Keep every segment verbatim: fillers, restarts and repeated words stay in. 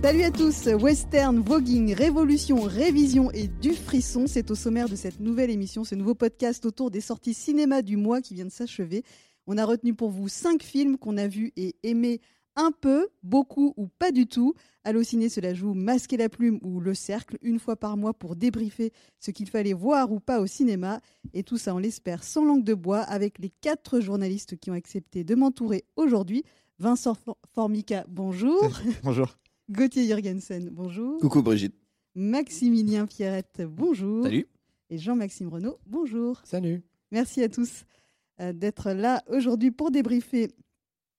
Salut à tous, western, voguing, révolution, révision et du frisson, c'est au sommaire de cette nouvelle émission, ce nouveau podcast autour des sorties cinéma du mois qui vient de s'achever. On a retenu pour vous cinq films qu'on a vus et aimés un peu, beaucoup ou pas du tout. Allociné, cela joue Masque et la plume ou Le Cercle, une fois par mois pour débriefer ce qu'il fallait voir ou pas au cinéma. Et tout ça, on l'espère, sans langue de bois, avec les quatre journalistes qui ont accepté de m'entourer aujourd'hui. Vincent Formica, bonjour. Bonjour. Gauthier Jürgensen, bonjour. Coucou Brigitte. Maximilien Pierrette, bonjour. Salut. Et Jean-Maxime Renaud, bonjour. Salut. Merci à tous d'être là aujourd'hui pour débriefer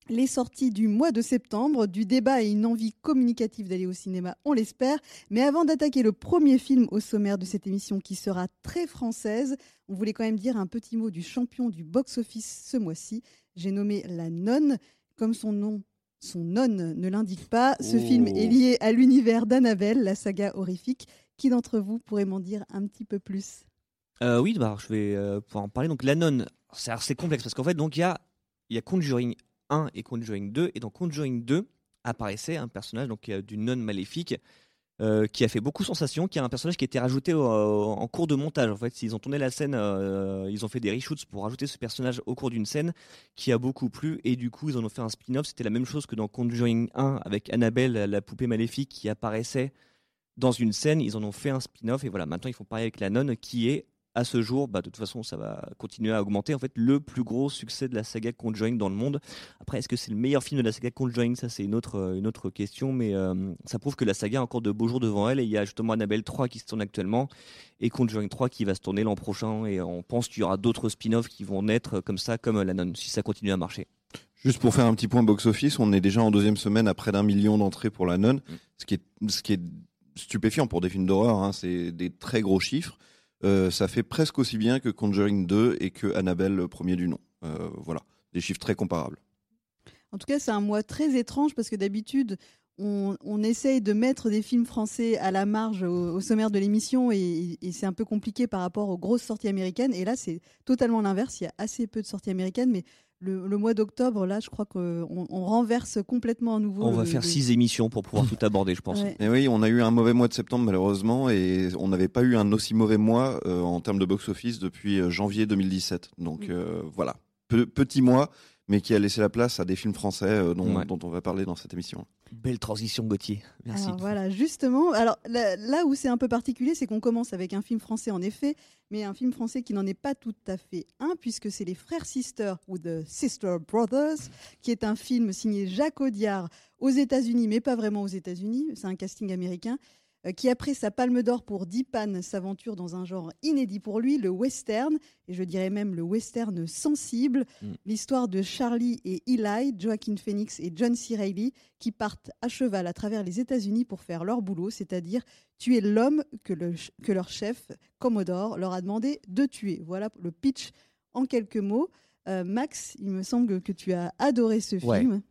les sorties du mois de septembre, du débat et une envie communicative d'aller au cinéma, on l'espère. Mais avant d'attaquer le premier film au sommaire de cette émission qui sera très française, on voulait quand même dire un petit mot du champion du box-office ce mois-ci. J'ai nommé La Nonne, comme son nom Son nonne ne l'indique pas. Ce oh. film est lié à l'univers d'Annabelle, la saga horrifique. Qui d'entre vous pourrait m'en dire un petit peu plus ? euh, Oui, bah, je vais euh, pouvoir en parler. Donc, La Nonne, c'est, alors, c'est complexe parce qu'en fait, il y a, y a Conjuring un et Conjuring deux. Et dans Conjuring deux apparaissait un personnage donc, euh, d'une nonne maléfique euh, qui a fait beaucoup sensation, qui est un personnage qui a été rajouté au, au, en cours de montage. En fait, ils ont tourné la scène, euh, ils ont fait des reshoots pour rajouter ce personnage au cours d'une scène qui a beaucoup plu. Et du coup, ils en ont fait un spin-off. C'était la même chose que dans Conjuring un avec Annabelle, la poupée maléfique qui apparaissait dans une scène. Ils en ont fait un spin-off. Et voilà, maintenant, ils font pareil avec La Nonne qui est, à ce jour, bah, de toute façon, ça va continuer à augmenter. En fait, le plus gros succès de la saga Conjuring dans le monde. Après, est-ce que c'est le meilleur film de la saga Conjuring ? Ça, c'est une autre, une autre question. Mais euh, ça prouve que la saga a encore de beaux jours devant elle. Et il y a justement Annabelle trois qui se tourne actuellement et Conjuring trois qui va se tourner l'an prochain. Et on pense qu'il y aura d'autres spin-offs qui vont naître comme ça, comme La Nonne, si ça continue à marcher. Juste pour faire un petit point box-office, on est déjà en deuxième semaine à près d'un million d'entrées pour La Nonne, mmh. ce qui est, ce qui est stupéfiant pour des films d'horreur. Hein. C'est des très gros chiffres. Euh, ça fait presque aussi bien que Conjuring deux et que Annabelle, le premier du nom. Euh, voilà, des chiffres très comparables. En tout cas, c'est un mois très étrange parce que d'habitude, on, on essaye de mettre des films français à la marge au, au sommaire de l'émission et, et c'est un peu compliqué par rapport aux grosses sorties américaines. Et là, c'est totalement l'inverse. Il y a assez peu de sorties américaines, mais le, le mois d'octobre, là, je crois qu'on on renverse complètement à nouveau. On le, va faire le... six émissions pour pouvoir tout aborder, je pense. Ouais. Et oui, on a eu un mauvais mois de septembre, malheureusement, et on n'avait pas eu un aussi mauvais mois euh, en termes de box-office depuis janvier deux mille dix-sept. Donc oui. euh, voilà, Pe- petit mois, mais qui a laissé la place à des films français euh, dont, ouais. dont on va parler dans cette émission. Belle transition, Gauthier. Merci. Alors, voilà, justement, alors, là, là où c'est un peu particulier, c'est qu'on commence avec un film français, en effet, mais un film français qui n'en est pas tout à fait un, puisque c'est Les Frères Sisters ou The Sisters Brothers, qui est un film signé Jacques Audiard aux États-Unis, mais pas vraiment aux États-Unis, c'est un casting américain, qui après sa palme d'or pour Dipan s'aventure dans un genre inédit pour lui, le western, et je dirais même le western sensible, mmh. l'histoire de Charlie et Eli, Joaquin Phoenix et John C. Reilly, qui partent à cheval à travers les États-Unis pour faire leur boulot, c'est-à-dire tuer l'homme que, le, que leur chef, Commodore, leur a demandé de tuer. Voilà le pitch en quelques mots. Euh, Max, il me semble que tu as adoré ce ouais. film.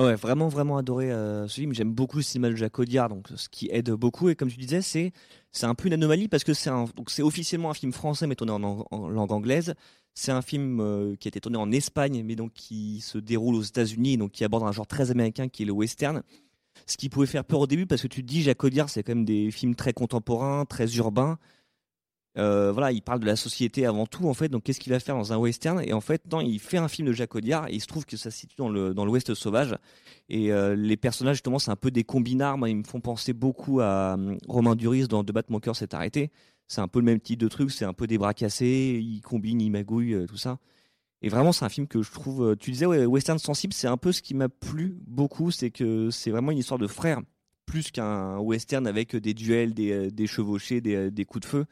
Ouais, vraiment, vraiment adoré euh, ce film. J'aime beaucoup le cinéma de Jacques Audiard, donc ce qui aide beaucoup. Et comme tu disais, c'est c'est un peu une anomalie parce que c'est un, donc c'est officiellement un film français mais tourné en, en, en langue anglaise. C'est un film euh, qui a été tourné en Espagne mais donc qui se déroule aux États-Unis, donc qui aborde un genre très américain qui est le western. Ce qui pouvait faire peur au début parce que tu te dis Jacques Audiard, c'est quand même des films très contemporains, très urbains. Euh, voilà, il parle de la société avant tout en fait, donc qu'est-ce qu'il va faire dans un western ? Et en fait, non, il fait un film de Jacques Audiard et il se trouve que ça se situe dans, le, dans l'Ouest sauvage et euh, les personnages justement c'est un peu des combinards, moi ils me font penser beaucoup à euh, Romain Duris dans De battre mon cœur s'est arrêté, c'est un peu le même type de truc, c'est un peu des bras cassés, ils combinent, ils magouillent, euh, tout ça. Et vraiment c'est un film que je trouve, euh, tu disais ouais, western sensible, c'est un peu ce qui m'a plu beaucoup, c'est que c'est vraiment une histoire de frères plus qu'un western avec des duels, des, des chevauchés, des, des coups de feu.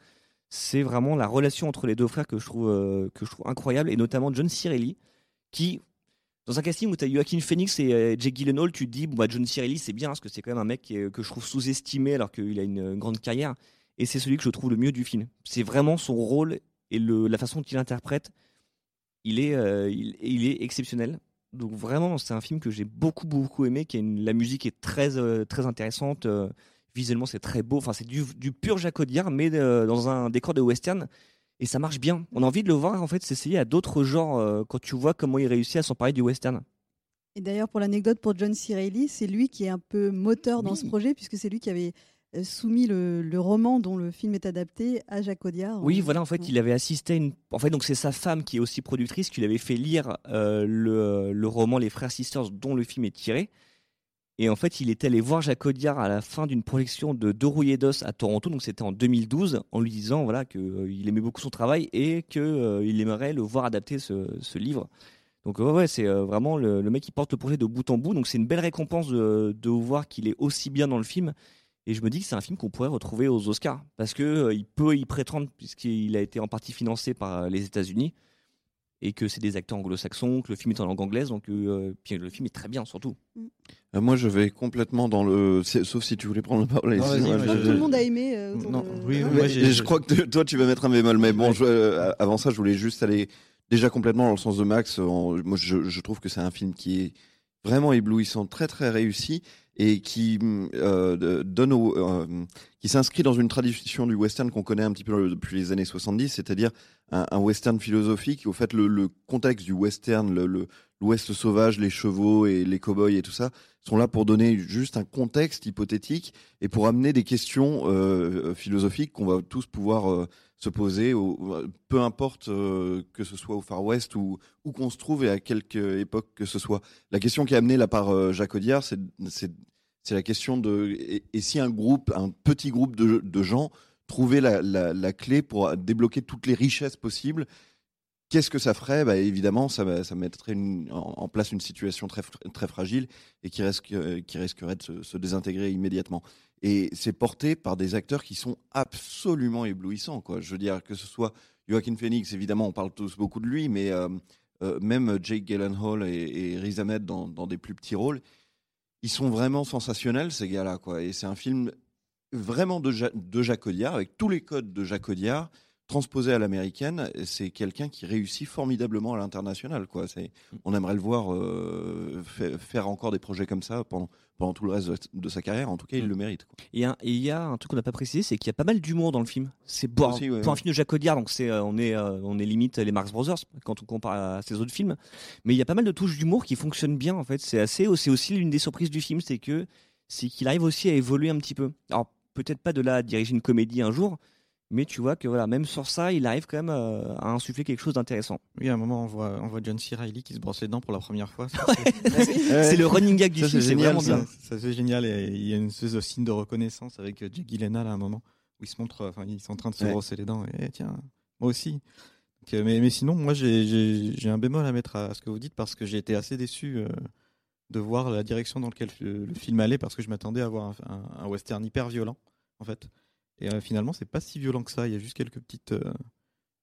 C'est vraiment la relation entre les deux frères que je trouve, euh, que je trouve incroyable, et notamment John C. Reilly, qui, dans un casting où tu as Joaquin Phoenix et euh, Jake Gyllenhaal, tu te dis bah, John C. Reilly, c'est bien, parce que c'est quand même un mec qui est, que je trouve sous-estimé alors qu'il a une, une grande carrière, et c'est celui que je trouve le mieux du film. C'est vraiment son rôle et le, la façon qu'il interprète, il est, euh, il, il est exceptionnel. Donc vraiment, c'est un film que j'ai beaucoup, beaucoup aimé, qui a une, la musique est très, euh, très intéressante. Euh, Visuellement, c'est très beau. Enfin, c'est du, du pur Jacques Audiard, mais euh, dans un décor de western. Et ça marche bien. On a envie de le voir, en fait, s'essayer à d'autres genres euh, quand tu vois comment il réussit à s'emparer du western. Et d'ailleurs, pour l'anecdote, pour John C. Reilly, c'est lui qui est un peu moteur dans oui. ce projet, puisque c'est lui qui avait soumis le, le roman dont le film est adapté à Jacques Audiard. Oui, en... voilà, en fait, ouais. il avait assisté à une... En fait, donc c'est sa femme qui est aussi productrice, qui lui avait fait lire euh, le, le roman Les Frères Sisters, dont le film est tiré. Et en fait, il est allé voir Jacques Audiard à la fin d'une projection de Deux Rouillés d'Os à Toronto, donc c'était en deux mille douze, en lui disant voilà, qu'il euh, aimait beaucoup son travail et qu'il euh, aimerait le voir adapter ce, ce livre. Donc ouais, ouais c'est euh, vraiment le, le mec qui porte le projet de bout en bout. Donc c'est une belle récompense de, de voir qu'il est aussi bien dans le film. Et je me dis que c'est un film qu'on pourrait retrouver aux Oscars, parce qu'il euh, peut y prétendre, puisqu'il a été en partie financé par les États-Unis, et que c'est des acteurs anglo-saxons, que le film est en langue anglaise, donc euh, puis le film est très bien surtout. Euh, moi je vais complètement dans le... C'est... Sauf si tu voulais prendre la parole. Non, vas-y, moi, je crois que tout le monde a aimé. Euh, non. De... Oui, oui, moi, j'ai... Je crois que toi tu vas mettre un bémol, mais bon, je... euh, avant ça je voulais juste aller déjà complètement dans le sens de Max. En... Moi je... je trouve que c'est un film qui est vraiment éblouissant, très très réussi, et qui, euh, donne au, euh, qui s'inscrit dans une tradition du western qu'on connaît un petit peu depuis les années soixante-dix, c'est-à-dire un, un western philosophique. Au fait, le, le contexte du western, le, le, l'ouest sauvage, les chevaux et les cow-boys et tout ça, sont là pour donner juste un contexte hypothétique et pour amener des questions euh, philosophiques qu'on va tous pouvoir euh, se poser, au, peu importe euh, que ce soit au Far West ou où qu'on se trouve et à quelque époque que ce soit. La question qui est amenée là par euh, Jacques Audiard, c'est, c'est C'est la question de et, et si un groupe, un petit groupe de, de gens trouvait la, la, la clé pour débloquer toutes les richesses possibles, qu'est-ce que ça ferait? Bah, évidemment, ça, ça mettrait une, en, en place une situation très, très fragile et qui, risque, qui risquerait de se, se désintégrer immédiatement. Et c'est porté par des acteurs qui sont absolument éblouissants, quoi. Je veux dire, que ce soit Joaquin Phoenix, évidemment, on parle tous beaucoup de lui, mais euh, euh, même Jake Gyllenhaal et, et Riz Ahmed dans, dans des plus petits rôles. Ils sont vraiment sensationnels, ces gars-là, quoi. Et c'est un film vraiment de, ja- de Jacques Audiard, avec tous les codes de Jacques Audiard, transposés à l'américaine. C'est quelqu'un qui réussit formidablement à l'international, quoi. C'est, on aimerait le voir euh, fa- faire encore des projets comme ça pendant, pendant tout le reste de, de sa carrière. En tout cas, il le mérite, quoi. Et il y a un truc qu'on n'a pas précisé, c'est qu'il y a pas mal d'humour dans le film. C'est pour, aussi, ouais, pour ouais. un film de Jacques Audiard, donc c'est, euh, on, est, euh, on est limite les Marx Brothers quand on compare à ses autres films. Mais il y a pas mal de touches d'humour qui fonctionnent bien, en fait. C'est, assez, c'est aussi l'une des surprises du film, c'est, que, c'est qu'il arrive aussi à évoluer un petit peu. Alors, peut-être pas de là à diriger une comédie un jour, mais tu vois que voilà, même sur ça, il arrive quand même euh, à insuffler quelque chose d'intéressant. Oui, à un moment, on voit, on voit John C. Reilly qui se brosse les dents pour la première fois. Ça, c'est... c'est, c'est le running gag du ça, film, c'est, c'est génial, vraiment bien. Ça, c'est génial. Et il y a une espèce de signe de reconnaissance avec Jake Gyllenhaal à un moment où il se montre, enfin, ils sont en train de se ouais. brosser les dents. Et eh, tiens, moi aussi. Donc, mais, mais sinon, moi, j'ai, j'ai, j'ai un bémol à mettre à ce que vous dites, parce que j'ai été assez déçu euh, de voir la direction dans laquelle le, le film allait, parce que je m'attendais à voir un, un, un western hyper violent, en fait. Et euh, finalement, c'est pas si violent que ça. Il y a juste quelques petites euh,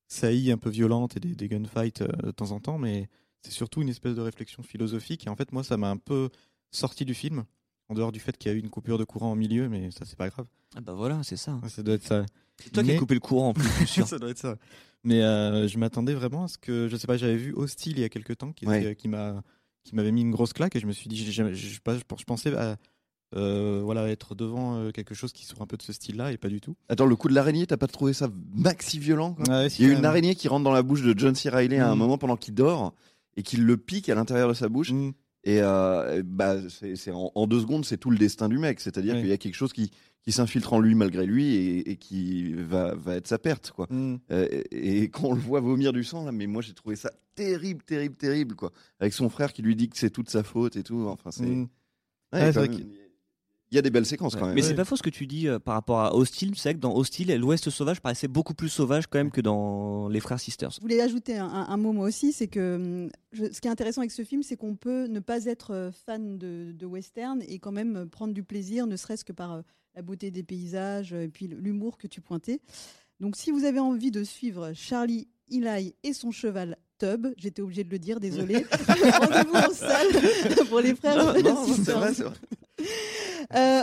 saillies un peu violentes et des, des gunfights euh, de temps en temps, mais c'est surtout une espèce de réflexion philosophique. Et en fait, moi, ça m'a un peu sorti du film, en dehors du fait qu'il y a eu une coupure de courant au milieu, mais ça, c'est pas grave. Ah bah voilà, c'est ça. Ouais, ça doit être ça. C'est toi mais... qui as coupé le courant, en plus, je suis sûr. Ça doit être ça. Mais euh, je m'attendais vraiment à ce que, je sais pas, j'avais vu Hostile il y a quelques temps, qui, ouais. était, qui, m'a, qui m'avait mis une grosse claque, et je me suis dit, je, je, je, je pensais à... Euh, voilà, être devant euh, quelque chose qui soit un peu de ce style-là et pas du tout. Attends, le coup de l'araignée, t'as pas trouvé ça maxi violent, quoi? Ah ouais, si Il y a une araignée qui rentre dans la bouche de John C. Reilly mmh. à un moment pendant qu'il dort et qu'il le pique à l'intérieur de sa bouche. Mmh. Et euh, bah, c'est, c'est en, en deux secondes, c'est tout le destin du mec. C'est-à-dire ouais. qu'il y a quelque chose qui, qui s'infiltre en lui malgré lui et, et qui va, va être sa perte, quoi. Mmh. Euh, et, et quand on le voit vomir du sang, là, mais moi j'ai trouvé ça terrible, terrible, terrible, quoi. Avec son frère qui lui dit que c'est toute sa faute et tout. Enfin, c'est. Mmh. Ouais, ouais, c'est vrai qu'il... Il y a des belles séquences quand même. Mais ouais. c'est pas faux ce que tu dis euh, par rapport à Hostile. C'est vrai que dans Hostile, l'Ouest sauvage paraissait beaucoup plus sauvage quand même que dans Les Frères Sisters. Je voulais ajouter un, un, un mot moi aussi, c'est que je, ce qui est intéressant avec ce film, c'est qu'on peut ne pas être fan de, de western et quand même prendre du plaisir, ne serait-ce que par euh, la beauté des paysages et puis l'humour que tu pointais. Donc si vous avez envie de suivre Charlie, Eli et son cheval Tub, j'étais obligée de le dire, désolée. Rendez-vous en salle pour Les Frères Sisters. C'est vrai, c'est vrai. Euh,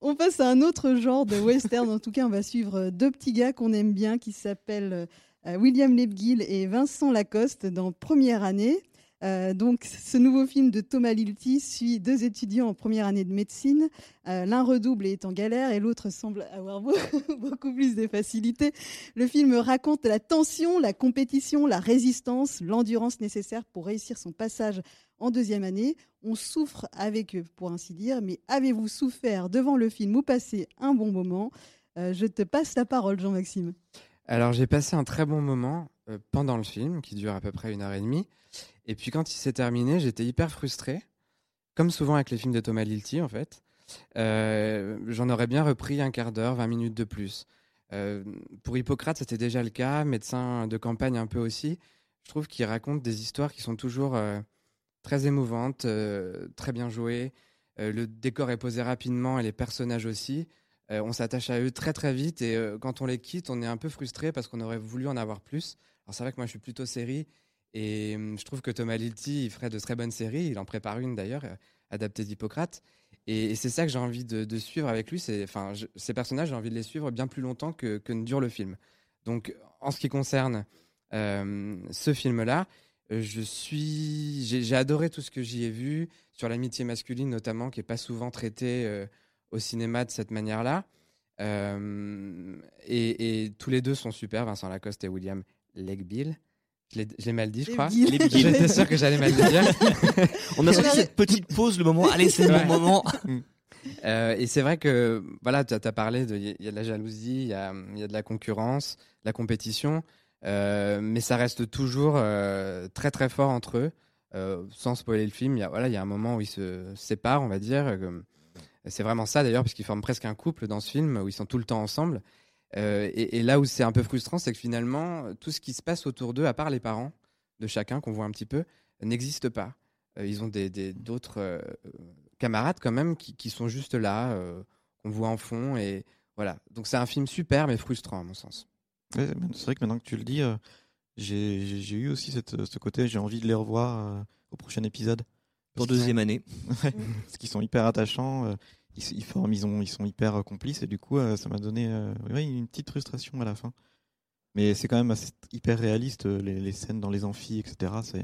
on passe à un autre genre de western. En tout cas, on va suivre deux petits gars qu'on aime bien qui s'appellent euh, William Lebghil et Vincent Lacoste dans Première année. Euh, donc, ce nouveau film de Thomas Lilti suit deux étudiants en première année de médecine. Euh, l'un redouble et est en galère et l'autre semble avoir beaucoup plus de facilité. Le film raconte la tension, la compétition, la résistance, l'endurance nécessaire pour réussir son passage en deuxième année. On souffre avec eux, pour ainsi dire. Mais avez-vous souffert devant le film ou passé un bon moment ? euh, Je te passe la parole, Jean-Maxime. Alors, j'ai passé un très bon moment euh, pendant le film, qui dure à peu près une heure et demie. Et puis quand il s'est terminé, j'étais hyper frustré, comme souvent avec les films de Thomas Lilti en fait. Euh, j'en aurais bien repris un quart d'heure, vingt minutes de plus. Euh, pour Hippocrate, c'était déjà le cas, médecin de campagne un peu aussi. Je trouve qu'il raconte des histoires qui sont toujours euh, très émouvantes, euh, très bien jouées. Euh, le décor est posé rapidement et les personnages aussi. Euh, on s'attache à eux très très vite et euh, quand on les quitte, on est un peu frustré parce qu'on aurait voulu en avoir plus. Alors c'est vrai que moi je suis plutôt série. Et je trouve que Thomas Lilti, il ferait de très bonnes séries. Il en prépare une d'ailleurs, adaptée d'Hippocrate. Et, et c'est ça que j'ai envie de, de suivre avec lui. C'est, enfin, je, ces personnages, j'ai envie de les suivre bien plus longtemps que, que ne dure le film. Donc, en ce qui concerne euh, ce film-là, je suis, j'ai, j'ai adoré tout ce que j'y ai vu, sur l'amitié masculine notamment, qui n'est pas souvent traitée euh, au cinéma de cette manière-là. Euh, et, et tous les deux sont super, Vincent Lacoste et William Lebghil. Je l'ai, je l'ai mal dit, je crois. J'étais sûr que j'allais mal le dire. On a sorti cette petite pause, le moment. Allez, c'est le moment. Euh, et c'est vrai que, voilà, tu as parlé, il y a de la jalousie, il y, y a de la concurrence, de la compétition, euh, mais ça reste toujours euh, très, très fort entre eux. Euh, sans spoiler le film, il voilà, y a un moment où ils se séparent, on va dire. C'est vraiment ça, d'ailleurs, parce qu'ils forment presque un couple dans ce film, où ils sont tout le temps ensemble. Euh, et, et là où c'est un peu frustrant, c'est que finalement, tout ce qui se passe autour d'eux, à part les parents de chacun, qu'on voit un petit peu, n'existe pas. Euh, ils ont des, des, d'autres euh, camarades quand même qui, qui sont juste là, euh, qu'on voit en fond. Et voilà. Donc c'est un film super, mais frustrant à mon sens. Ouais, c'est vrai que maintenant que tu le dis, euh, j'ai, j'ai eu aussi cette, ce côté, j'ai envie de les revoir euh, au prochain épisode. Pour deuxième année. Ouais, parce qu'ils sont hyper attachants. Euh, Ils, forment, ils, ont, ils sont hyper complices et du coup ça m'a donné euh, une petite frustration à la fin, mais c'est quand même assez, hyper réaliste les, les scènes dans les amphis, etc. c'est,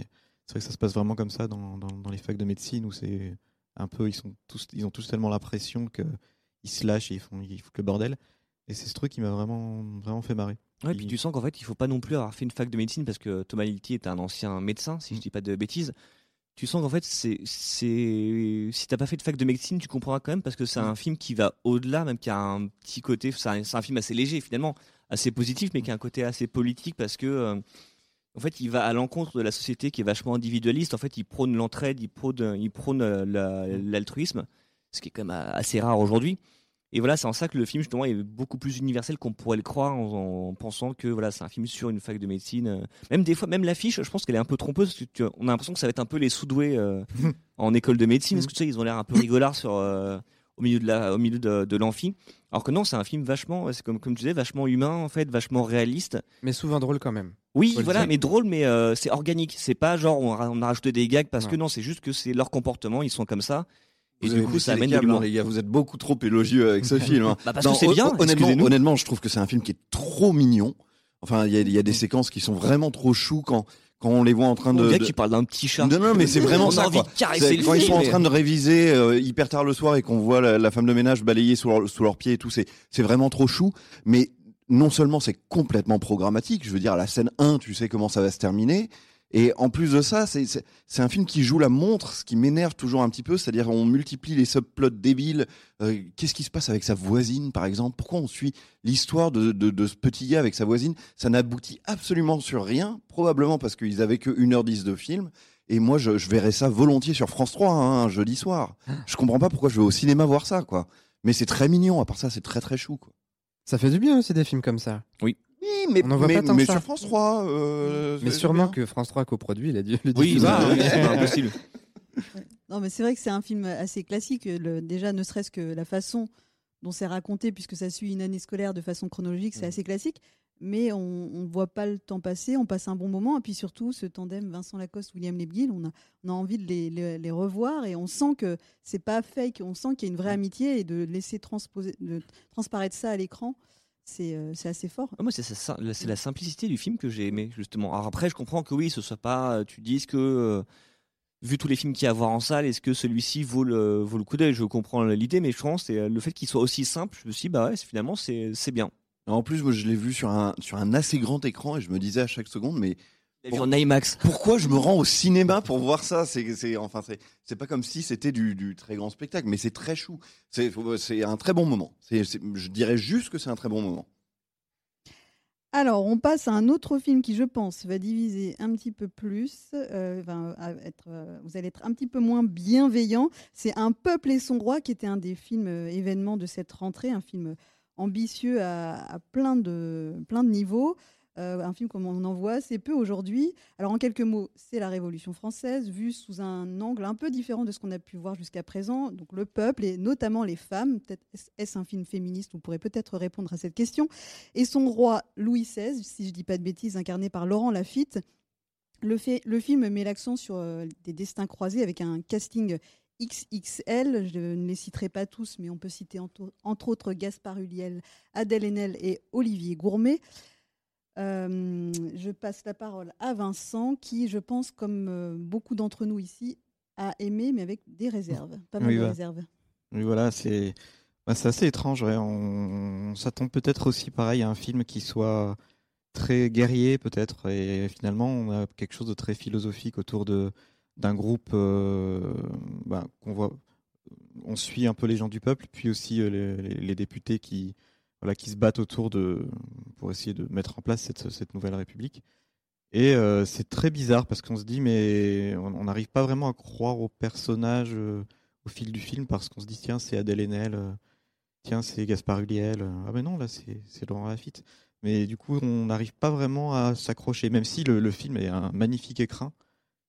c'est vrai que ça se passe vraiment comme ça dans, dans, dans les facs de médecine où c'est un peu, ils, sont tous, ils ont tous tellement la pression qu'ils se lâchent et ils font, ils foutent le bordel et c'est ce truc qui m'a vraiment, vraiment fait marrer. Ouais, et puis il... tu sens qu'en fait il ne faut pas non plus avoir fait une fac de médecine parce que Thomas Lilti est un ancien médecin si je ne dis pas de bêtises. Tu sens qu'en fait, c'est, c'est... si t'as pas fait de fac de médecine, tu comprendras quand même parce que c'est un film qui va au-delà, même qui a un petit côté, c'est un, c'est un film assez léger finalement, assez positif, mais qui a un côté assez politique parce que, euh, en fait, il va à l'encontre de la société qui est vachement individualiste. En fait, il prône l'entraide, il prône, il prône la, l'altruisme, ce qui est quand même assez rare aujourd'hui. Et voilà, c'est en ça que le film justement est beaucoup plus universel qu'on pourrait le croire en, en pensant que voilà, c'est un film sur une fac de médecine. Même des fois, même l'affiche, je pense qu'elle est un peu trompeuse. Parce que tu, on a l'impression que ça va être un peu les sous-doués euh, en école de médecine. Parce que tu sais, ils ont l'air un peu rigolards sur euh, au milieu de la, au milieu de, de l'amphi. Alors que non, c'est un film vachement, c'est comme comme tu disais, vachement humain en fait, vachement réaliste. Mais souvent drôle quand même. Oui, voilà, mais drôle, mais euh, c'est organique. C'est pas genre on a, on a rajouté des gags parce non. que non, c'est juste que c'est leur comportement, ils sont comme ça. Et vous du coup, ça amène câbles, de l'humour. Hein, les gars, vous êtes beaucoup trop élogieux avec ce film. Hein. Bah parce non, que c'est bien. Honnêtement, honnêtement, je trouve que c'est un film qui est trop mignon. Enfin, il y, y a des séquences qui sont vraiment trop chou quand quand on les voit en train de. Le gars de... qui parle d'un petit chat. Non, non, mais c'est vraiment on ça. Quoi. C'est, quand ils sont en train de réviser euh, hyper tard le soir et qu'on voit la, la femme de ménage balayer sous leur, sous leurs pieds et tout, c'est c'est vraiment trop chou. Mais non seulement c'est complètement programmatique. Je veux dire, à la scène un, tu sais comment ça va se terminer. Et en plus de ça, c'est, c'est, c'est un film qui joue la montre, ce qui m'énerve toujours un petit peu, c'est-à-dire on multiplie les subplots débiles. Euh, qu'est-ce qui se passe avec sa voisine, par exemple ? Pourquoi on suit l'histoire de, de, de ce petit gars avec sa voisine ? Ça n'aboutit absolument sur rien, probablement parce qu'ils avaient que une heure dix de film. Et moi, je, je verrais ça volontiers sur France trois, hein, un jeudi soir. Je comprends pas pourquoi je vais au cinéma voir ça, quoi. Mais c'est très mignon, à part ça, c'est très très chou, quoi. Ça fait du bien, c'est des films comme ça. Oui. Oui, mais, mais, mais sur France trois... Euh, mais sûrement que France trois coproduit, il a dû le dire. Oui, bah, oui, c'est impossible. Non, mais c'est vrai que c'est un film assez classique. Le, déjà, ne serait-ce que la façon dont c'est raconté, puisque ça suit une année scolaire de façon chronologique, c'est assez classique. Mais on ne voit pas le temps passer, on passe un bon moment. Et puis surtout, ce tandem Vincent Lacoste-William Lebghil, on a, on a envie de les, les, les revoir. Et on sent que ce n'est pas fake, on sent qu'il y a une vraie amitié. Et de laisser transposer, de transparaître ça à l'écran... c'est euh, c'est assez fort. Ah, moi, c'est, ça, c'est la simplicité du film que j'ai aimé, justement. Alors après, je comprends que oui, ce soit pas. Tu dises que euh, vu tous les films qu'il y a à voir en salle, est-ce que celui-ci vaut le vaut le coup d'œil? Je comprends l'idée, mais je pense c'est le fait qu'il soit aussi simple. Je me suis dit, bah ouais, c'est, finalement, c'est c'est bien. En plus, moi, je l'ai vu sur un sur un assez grand écran et je me disais à chaque seconde, mais en IMAX. Pourquoi je me rends au cinéma pour voir ça? C'est, c'est, enfin, c'est, c'est pas comme si c'était du, du très grand spectacle, mais c'est très chou. C'est, c'est un très bon moment. C'est, c'est, je dirais juste que c'est un très bon moment. Alors, on passe à un autre film qui, je pense, va diviser un petit peu plus. Euh, va être, euh, vous allez être un petit peu moins bienveillant. C'est Un peuple et son roi, qui était un des films euh, événements de cette rentrée, un film ambitieux à, à plein de, plein de niveaux. Euh, un film comme on en voit assez peu aujourd'hui. Alors, en quelques mots, c'est la Révolution française, vue sous un angle un peu différent de ce qu'on a pu voir jusqu'à présent. Donc, le peuple et notamment les femmes. Peut-être est-ce un film féministe? On pourrait peut-être répondre à cette question. Et son roi, Louis seize, si je ne dis pas de bêtises, incarné par Laurent Lafitte. Le, fait, le film met l'accent sur euh, des destins croisés avec un casting X X L. Je ne les citerai pas tous, mais on peut citer entre, entre autres Gaspard Ulliel, Adèle Haenel et Olivier Gourmet. Euh, je passe la parole à Vincent qui, je pense, comme euh, beaucoup d'entre nous ici, a aimé, mais avec des réserves. Pas mal oui, de bah. réserves. Oui, voilà, c'est, bah, c'est assez étrange. Ouais. On, on s'attend peut-être aussi, pareil, à un film qui soit très guerrier, peut-être. Et finalement, on a quelque chose de très philosophique autour de, d'un groupe euh, bah, qu'on voit. On suit un peu les gens du peuple, puis aussi euh, les, les, les députés qui... Voilà, qui se battent autour de pour essayer de mettre en place cette, cette nouvelle République. Et euh, c'est très bizarre parce qu'on se dit, mais on n'arrive pas vraiment à croire aux personnages euh, au fil du film parce qu'on se dit, tiens, c'est Adèle Haenel, euh, tiens, c'est Gaspard Ulliel, euh, ah mais non, là, c'est, c'est Laurent Lafitte. Mais du coup, on n'arrive pas vraiment à s'accrocher, même si le, le film est un magnifique écrin.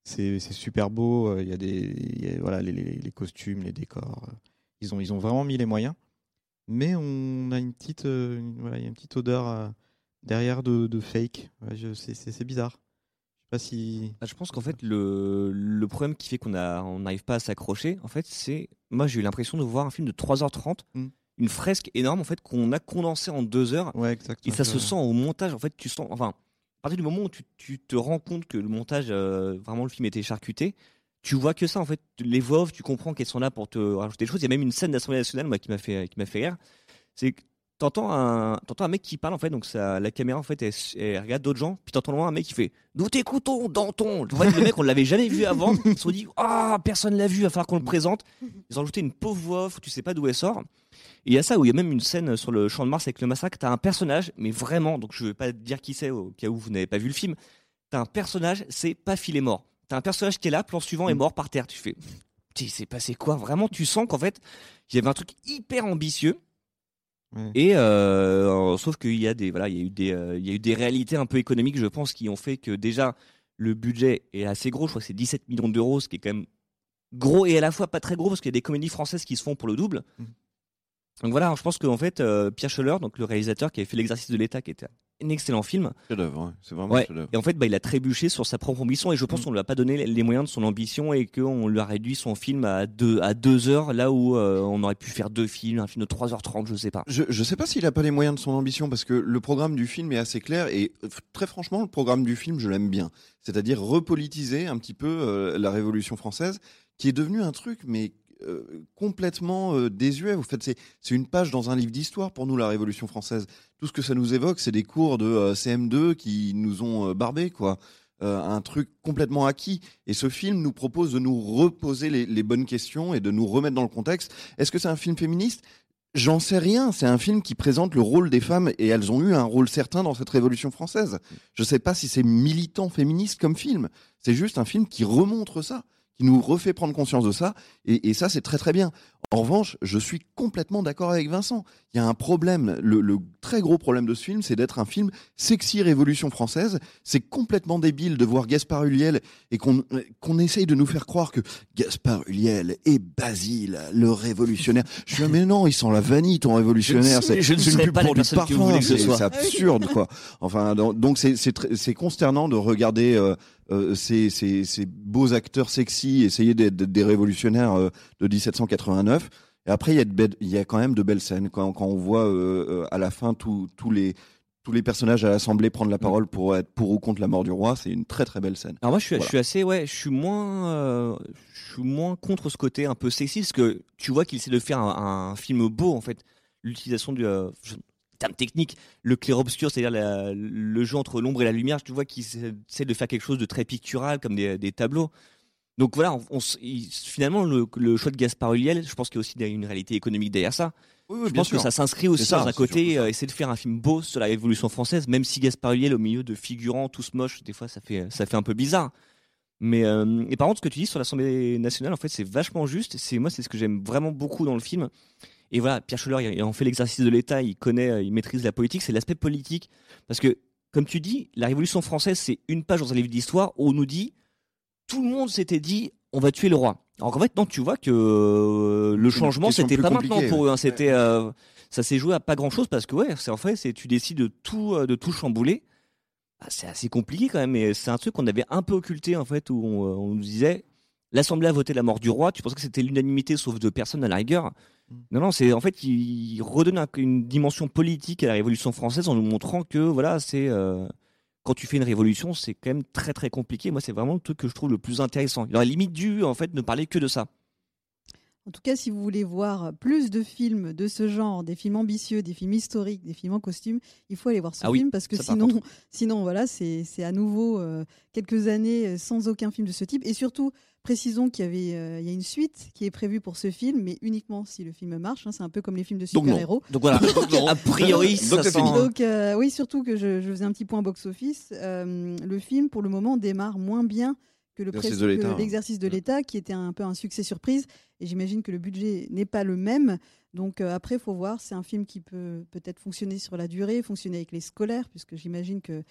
C'est, c'est super beau, il euh, y a des y a, voilà, les, les, les costumes, les décors, euh, ils ont, ils ont vraiment mis les moyens. Mais on a une petite, euh, une, voilà, il y a une petite odeur euh, derrière de, de fake. Ouais, je, c'est, c'est, c'est bizarre. Je sais pas si. Ah, je pense qu'en fait le, le problème qui fait qu'on a, on n'arrive pas à s'accrocher, en fait, c'est moi j'ai eu l'impression de voir un film de trois heures trente, mm. une fresque énorme en fait qu'on a condensée en deux heures. Ouais, exactement. Et ça se sent au montage. En fait, tu sens, enfin, à partir du moment où tu, tu te rends compte que le montage, euh, vraiment le film était charcuté. Tu vois que ça, en fait, les voix off, tu comprends qu'elles sont là pour te rajouter des choses. Il y a même une scène d'Assemblée nationale, moi, qui m'a fait, qui m'a fait rire. C'est que t'entends un, t'entends un mec qui parle, en fait, donc ça, la caméra, en fait, elle, elle regarde d'autres gens, puis t'entends loin un mec qui fait « Nous t'écoutons, Danton !» En fait, le mec, on l'avait jamais vu avant. Ils se sont dit « Ah, oh, personne l'a vu, il va falloir qu'on le présente. » Ils ont ajouté une pauvre voix off, tu sais pas d'où elle sort. Et il y a ça où il y a même une scène sur le Champ de Mars avec le massacre. T'as un personnage, mais vraiment, donc je veux pas dire qui c'est, au cas où vous n'avez pas vu le film. T'as un personnage, c'est pas filé mort. T'as un personnage qui est là, plan suivant est mort par terre. Tu fais, il s'est passé quoi? Vraiment, tu sens qu'en fait, il y avait un truc hyper ambitieux. Ouais. Et euh, sauf qu'il y a des, voilà, il y a eu des, euh, il y a eu des réalités un peu économiques, je pense, qui ont fait que déjà le budget est assez gros. Je crois que c'est dix-sept millions d'euros, ce qui est quand même gros et à la fois pas très gros parce qu'il y a des comédies françaises qui se font pour le double. Mmh. Donc voilà, je pense qu'en fait, euh, Pierre Schoeller, donc le réalisateur qui avait fait L'Exercice de l'État, qui était un excellent film. Chef-d'œuvre, ouais. C'est vraiment ouais. chef-d'œuvre. Et en fait, bah, il a trébuché sur sa propre ambition et je pense mmh. qu'on lui a pas donné les moyens de son ambition et qu'on lui a réduit son film à deux, à deux heures, là où euh, on aurait pu faire deux films, un film de trois heures trente, je sais pas. Je, je sais pas s'il a pas les moyens de son ambition parce que le programme du film est assez clair et très franchement, le programme du film, je l'aime bien. C'est-à-dire repolitiser un petit peu euh, la Révolution française qui est devenue un truc, mais Euh, complètement euh, désuet. Vous faites, c'est, c'est une page dans un livre d'histoire pour nous, la Révolution française. Tout ce que ça nous évoque, c'est des cours de euh, C M deux qui nous ont euh, barbés, quoi. Euh, un truc complètement acquis. Et ce film nous propose de nous reposer les, les bonnes questions et de nous remettre dans le contexte. Est-ce que c'est un film féministe ? J'en sais rien. C'est un film qui présente le rôle des femmes et elles ont eu un rôle certain dans cette Révolution française. Je sais pas si c'est militant féministe comme film. C'est juste un film qui remontre ça, qui nous refait prendre conscience de ça, et, et ça, c'est très très bien. En revanche, je suis complètement d'accord avec Vincent. Il y a un problème, le, le très gros problème de ce film, c'est d'être un film sexy Révolution française. C'est complètement débile de voir Gaspard Ulliel et qu'on, qu'on essaye de nous faire croire que Gaspard Ulliel et Basile, le révolutionnaire. Je suis là, mais non, ils sont la vanille, ton révolutionnaire. Je, c'est, je ne suis plus pour du parfum, c'est, c'est absurde, quoi. Enfin, donc c'est, c'est, tr- c'est consternant de regarder euh, euh, ces, ces, ces beaux acteurs sexy essayer d'être des révolutionnaires euh, de dix-sept cent quatre-vingt-neuf. Et après, il y a, de belles, il y a quand même de belles scènes. Quand, quand on voit euh, à la fin tous les... tous les personnages à l'Assemblée prendre la parole pour être pour ou contre la mort du roi, c'est une très très belle scène. Alors moi je suis, voilà. je suis assez, ouais, je suis moins, euh, je suis moins contre ce côté un peu sexiste, parce que tu vois qu'il essaie de faire un, un film beau en fait. L'utilisation du euh, terme technique, le clair-obscur, c'est-à-dire la, le jeu entre l'ombre et la lumière, tu vois qu'il essaie de faire quelque chose de très pictural comme des, des tableaux. Donc voilà, on, on, il, finalement le, le choix de Gaspard Ulliel, je pense qu'il y a aussi une réalité économique derrière ça. Oui, oui, je pense sûr. que ça s'inscrit aussi ça, dans un côté euh, essayer de faire un film beau sur la Révolution française, même si Gaspard Ulliel au milieu de figurants tous moches, des fois ça fait ça fait un peu bizarre. Mais euh, et par contre ce que tu dis sur l'Assemblée nationale, en fait c'est vachement juste. C'est moi c'est ce que j'aime vraiment beaucoup dans le film. Et voilà, Pierre Schoeller il, il en fait l'exercice de l'État, il connaît, il maîtrise la politique, c'est l'aspect politique. Parce que comme tu dis, la Révolution française c'est une page dans un livre d'histoire où on nous dit tout le monde s'était dit on va tuer le roi. Alors en fait, non, tu vois que euh, le changement, c'était pas maintenant pour eux. Hein, c'était, euh, ça s'est joué à pas grand-chose parce que, ouais, c'est en fait, c'est, tu décides de tout, euh, de tout chambouler. Ah, c'est assez compliqué quand même. Et c'est un truc qu'on avait un peu occulté, en fait, où on, on nous disait l'Assemblée a voté la mort du roi. Tu pensais que c'était l'unanimité, sauf deux personnes à la rigueur. Non, non, c'est en fait, il redonne un, une dimension politique à la Révolution française en nous montrant que, voilà, c'est. Euh, Quand tu fais une révolution, c'est quand même très très compliqué. Moi, c'est vraiment le truc que je trouve le plus intéressant. Il aurait limite dû, en fait, ne parler que de ça. En tout cas, si vous voulez voir plus de films de ce genre, des films ambitieux, des films historiques, des films en costume, il faut aller voir ce ah film oui, parce que sinon, par sinon, voilà, c'est, c'est à nouveau euh, quelques années sans aucun film de ce type. Et surtout, précisons qu'il y avait, euh, il y a une suite qui est prévue pour ce film, mais uniquement si le film marche. Hein, c'est un peu comme les films de super-héros. Donc, donc voilà, donc, a priori, ça sent... Donc euh, oui, surtout que je, je faisais un petit point box-office. Euh, le film, pour le moment, démarre moins bien que le pré- de que l'exercice de l'État, qui était un peu un succès surprise. Et j'imagine que le budget n'est pas le même. Donc euh, après, il faut voir. C'est un film qui peut peut-être fonctionner sur la durée, fonctionner avec les scolaires, puisque j'imagine que,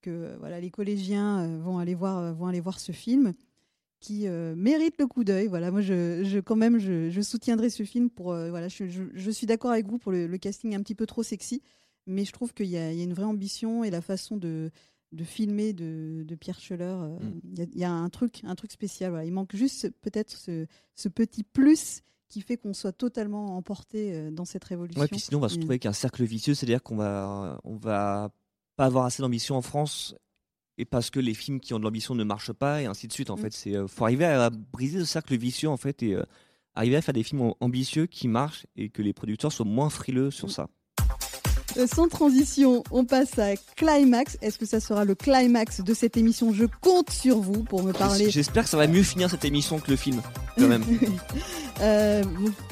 que voilà, les collégiens vont aller voir, vont aller voir ce film qui euh, mérite le coup d'œil. Voilà, moi, je, je, quand même, je, je soutiendrai ce film. Pour, euh, voilà, je, je, je suis d'accord avec vous pour le, le casting un petit peu trop sexy, mais je trouve qu'il y a, il y a une vraie ambition et la façon de... de filmer de, de Pierre Schoeller, il euh, mm. y, y a un truc, un truc spécial. Voilà. Il manque juste peut-être ce, ce petit plus qui fait qu'on soit totalement emporté euh, dans cette révolution. Ouais, puis sinon on va se retrouver avec un cercle vicieux, c'est-à-dire qu'on va, on va pas avoir assez d'ambition en France, et parce que les films qui ont de l'ambition ne marchent pas, et ainsi de suite. En mm. fait, c'est euh, faut arriver à, à briser ce cercle vicieux en fait, et euh, arriver à faire des films ambitieux qui marchent et que les producteurs soient moins frileux sur mm. ça. Euh, sans transition, on passe à Climax. Est-ce que ça sera le climax de cette émission ? Je compte sur vous pour me parler. J'espère que ça va mieux finir cette émission que le film, quand même. euh,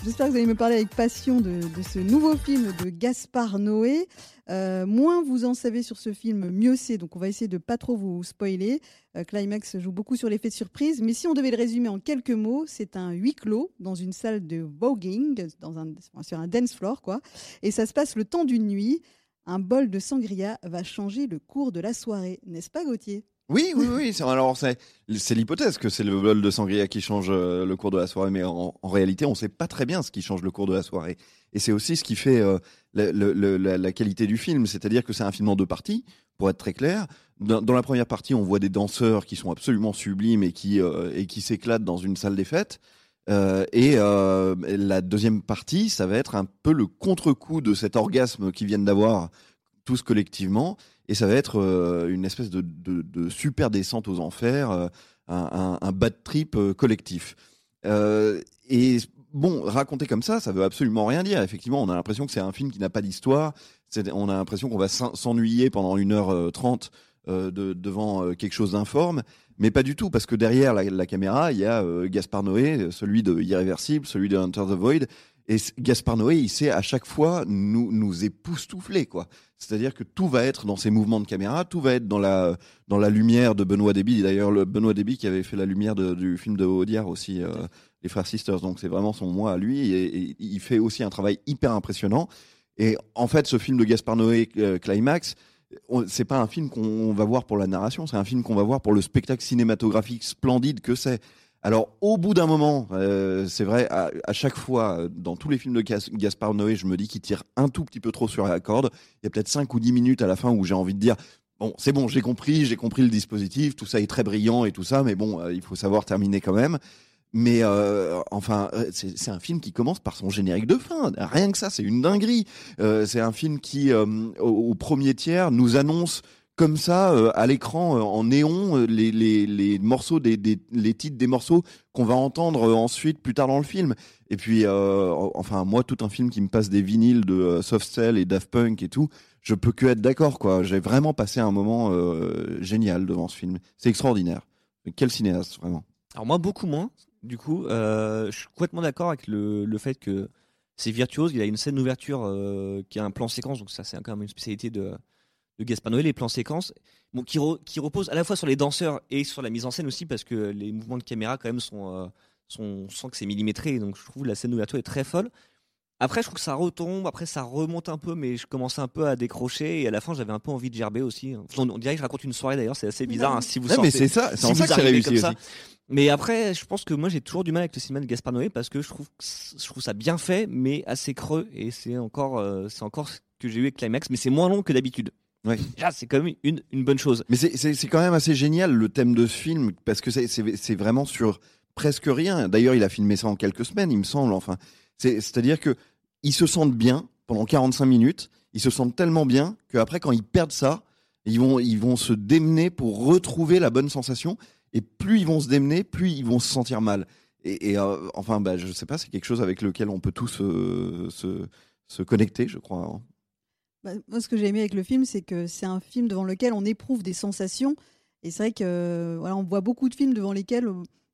j'espère que vous allez me parler avec passion de, de ce nouveau film de Gaspard Noé. Euh, moins vous en savez sur ce film, mieux c'est. Donc on va essayer de pas trop vous spoiler. Euh, Climax joue beaucoup sur l'effet de surprise. Mais si on devait le résumer en quelques mots, c'est un huis clos dans une salle de voguing, dans un, sur un dance floor, quoi. Et ça se passe le temps d'une nuit. Un bol de sangria va changer le cours de la soirée, n'est-ce pas Gauthier ? Oui, oui, oui. C'est, alors c'est, c'est l'hypothèse que c'est le bol de sangria qui change euh, le cours de la soirée, mais en, en réalité, on ne sait pas très bien ce qui change le cours de la soirée. Et c'est aussi ce qui fait euh, la, la, la, la qualité du film, c'est-à-dire que c'est un film en deux parties, pour être très clair. Dans, dans la première partie, on voit des danseurs qui sont absolument sublimes et qui, euh, et qui s'éclatent dans une salle des fêtes. Euh, et euh, la deuxième partie, ça va être un peu le contre-coup de cet orgasme qu'ils viennent d'avoir tous collectivement. Et ça va être euh, une espèce de, de, de super descente aux enfers, euh, un, un, un bad trip euh, collectif. Euh, et bon, raconter comme ça, ça veut absolument rien dire. Effectivement, on a l'impression que c'est un film qui n'a pas d'histoire. C'est, on a l'impression qu'on va s'ennuyer pendant une heure trente euh, de, devant euh, quelque chose d'informe. Mais pas du tout, parce que derrière la, la caméra, il y a euh, Gaspard Noé, celui de Irréversible, celui de Enter the Void. Et Gaspard Noé, il sait à chaque fois nous, nous époustoufler, quoi. C'est-à-dire que tout va être dans ses mouvements de caméra, tout va être dans la, dans la lumière de Benoît Déby. D'ailleurs, le Benoît Déby qui avait fait la lumière de, du film de Audiard aussi, euh, Les Frères Sisters. Donc c'est vraiment son moi à lui. Et, et il fait aussi un travail hyper impressionnant. Et en fait, ce film de Gaspard Noé, euh, Climax, on, c'est pas un film qu'on va voir pour la narration, c'est un film qu'on va voir pour le spectacle cinématographique splendide que c'est. Alors, au bout d'un moment, euh, c'est vrai, à, à chaque fois, dans tous les films de Gas- Gaspard Noé, je me dis qu'il tire un tout petit peu trop sur la corde. Il y a peut-être cinq ou dix minutes à la fin où j'ai envie de dire « Bon, c'est bon, j'ai compris, j'ai compris le dispositif, tout ça est très brillant et tout ça, mais bon, euh, il faut savoir terminer quand même. » mais euh, enfin c'est, c'est un film qui commence par son générique de fin, rien que ça c'est une dinguerie. Euh, c'est un film qui euh, au, au premier tiers nous annonce comme ça euh, à l'écran euh, en néon euh, les, les, les morceaux des, des les titres des morceaux qu'on va entendre euh, ensuite plus tard dans le film. Et puis euh, enfin moi tout un film qui me passe des vinyles de euh, Soft Cell et Daft Punk et tout, je peux que être d'accord quoi. J'ai vraiment passé un moment euh, génial devant ce film. C'est extraordinaire. Quel cinéaste vraiment. Alors moi beaucoup moins du coup, euh, je suis complètement d'accord avec le, le fait que c'est virtuose. Il y a une scène d'ouverture euh, qui a un plan séquence, donc ça c'est quand même une spécialité de de Gaspard Noé, les plans séquences, bon, qui, re, qui reposent à la fois sur les danseurs et sur la mise en scène aussi, parce que les mouvements de caméra quand même sont, euh, sont, on sent que c'est millimétré, donc je trouve que la scène d'ouverture est très folle. Après je trouve que ça retombe, après ça remonte un peu, mais je commençais un peu à décrocher et à la fin j'avais un peu envie de gerber aussi. On, on dirait que je raconte une soirée d'ailleurs, c'est assez bizarre, hein, si vous non, sortez, mais c'est ça, c'est si en ça que c'est réussi aussi. Ça. Mais après je pense que moi j'ai toujours du mal avec le cinéma de Gaspard Noé parce que je trouve, je trouve ça bien fait mais assez creux, et c'est encore, euh, c'est encore ce que j'ai eu avec Climax, mais c'est moins long que d'habitude. Ouais. Là, c'est quand même une, une bonne chose. Mais c'est, c'est, c'est quand même assez génial le thème de ce film, parce que c'est, c'est, c'est vraiment sur presque rien. D'ailleurs, il a filmé ça en quelques semaines, il me semble. Enfin, c'est, c'est-à-dire qu'ils se sentent bien pendant quarante-cinq minutes, ils se sentent tellement bien qu'après, quand ils perdent ça, ils vont, ils vont se démener pour retrouver la bonne sensation. Et plus ils vont se démener, plus ils vont se sentir mal. Et, et euh, enfin, bah, je ne sais pas, c'est quelque chose avec lequel on peut tous euh, se, se connecter, je crois. Hein. Moi, ce que j'ai aimé avec le film, c'est que c'est un film devant lequel on éprouve des sensations. Et c'est vrai que voilà, on voit beaucoup de films devant lesquels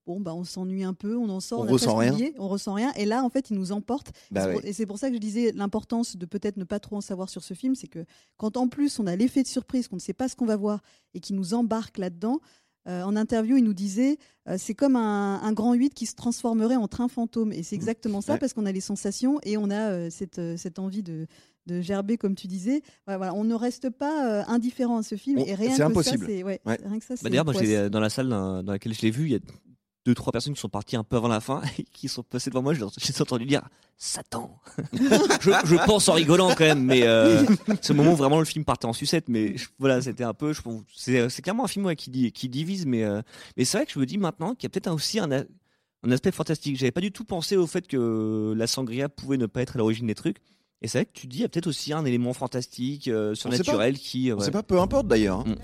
bon, bah, on s'ennuie un peu, on en sort, on, on ressent rien. Oublié, on ressent rien. Et là, en fait, il nous emporte. Bah et, c'est pour, ouais. et c'est pour ça que je disais l'importance de peut-être ne pas trop en savoir sur ce film. C'est que quand en plus on a l'effet de surprise, qu'on ne sait pas ce qu'on va voir et qu'il nous embarque là-dedans. Euh, en interview, il nous disait euh, c'est comme un, un grand huit qui se transformerait en train fantôme. Et c'est exactement ça, ouais. Parce qu'on a les sensations et on a euh, cette, euh, cette envie de, de gerber, comme tu disais. Voilà, voilà, on ne reste pas euh, indifférent à ce film. Bon, et rien c'est que impossible. Ça, c'est, ouais, ouais. Rien que ça, bah, c'est d'ailleurs, moi, j'ai, dans la salle dans, dans laquelle je l'ai vu, il y a deux, trois personnes qui sont parties un peu avant la fin et qui sont passées devant moi. Je les ai entendu dire Satan. je, je pense en rigolant quand même, mais euh, ce moment où vraiment le film partait en sucette. Mais je, voilà, c'était un peu. Je, c'est, c'est clairement un film ouais, qui, qui divise, mais, euh, mais c'est vrai que je me dis maintenant qu'il y a peut-être aussi un, un aspect fantastique. J'avais pas du tout pensé au fait que la sangria pouvait ne pas être à l'origine des trucs. Et c'est vrai que tu dis, il y a peut-être aussi un élément fantastique, euh, surnaturel qui. Euh, ouais. C'est pas peu importe d'ailleurs. Hein. Mm.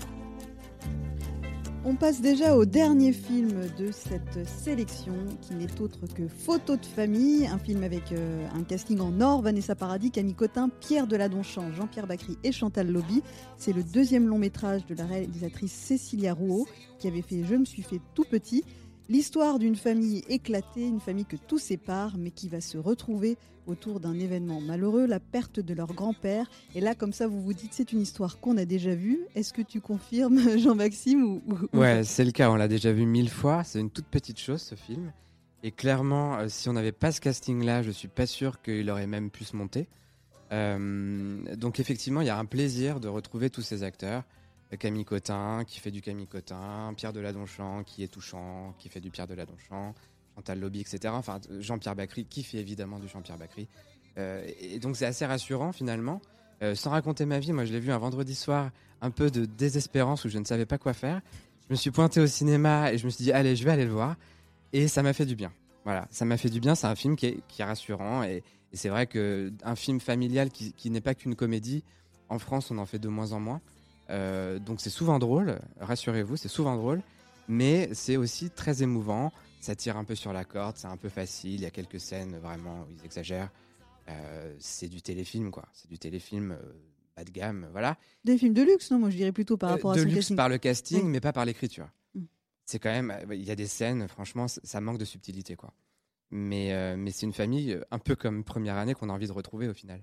On passe déjà au dernier film de cette sélection, qui n'est autre que Photo de famille, un film avec euh, un casting en or, Vanessa Paradis, Camille Cottin, Pierre Deladonchamp, Jean-Pierre Bacri et Chantal Lauby. C'est le deuxième long métrage de la réalisatrice Cécilia Rouault, qui avait fait « Je me suis fait tout petit ». L'histoire d'une famille éclatée, une famille que tout sépare, mais qui va se retrouver autour d'un événement malheureux, la perte de leur grand-père. Et là, comme ça, vous vous dites, c'est une histoire qu'on a déjà vue. Est-ce que tu confirmes, Jean-Maxime ou, ou... Ouais, c'est le cas, on l'a déjà vu mille fois. C'est une toute petite chose, ce film. Et clairement, si on n'avait pas ce casting-là, je ne suis pas sûr qu'il aurait même pu se monter. Euh, donc effectivement, il y a un plaisir de retrouver tous ces acteurs. Camille Cottin qui fait du Camille Cottin, Pierre Deladonchamp qui est touchant, qui fait du Pierre Deladonchamp, Chantal Lauby, et cetera. Enfin, Jean-Pierre Bacri qui fait évidemment du Jean-Pierre Bacri. Euh, et donc c'est assez rassurant finalement. Euh, sans raconter ma vie, moi je l'ai vu un vendredi soir, un peu de désespérance où je ne savais pas quoi faire. Je me suis pointé au cinéma et je me suis dit allez, je vais aller le voir. Et ça m'a fait du bien. Voilà, ça m'a fait du bien. C'est un film qui est, qui est rassurant et, et c'est vrai qu'un film familial qui, qui n'est pas qu'une comédie, en France on en fait de moins en moins. Euh, donc c'est souvent drôle, rassurez-vous, c'est souvent drôle, mais c'est aussi très émouvant, ça tire un peu sur la corde, c'est un peu facile, il y a quelques scènes vraiment où ils exagèrent, euh, c'est du téléfilm quoi, c'est du téléfilm euh, bas de gamme, voilà. Des films de luxe, non, moi je dirais plutôt par rapport euh, à ce casting. De luxe par le casting, mmh. mais pas par l'écriture. Mmh. C'est quand même, il y a des scènes, franchement, ça manque de subtilité quoi. Mais, euh, mais c'est une famille un peu comme Première année qu'on a envie de retrouver au final.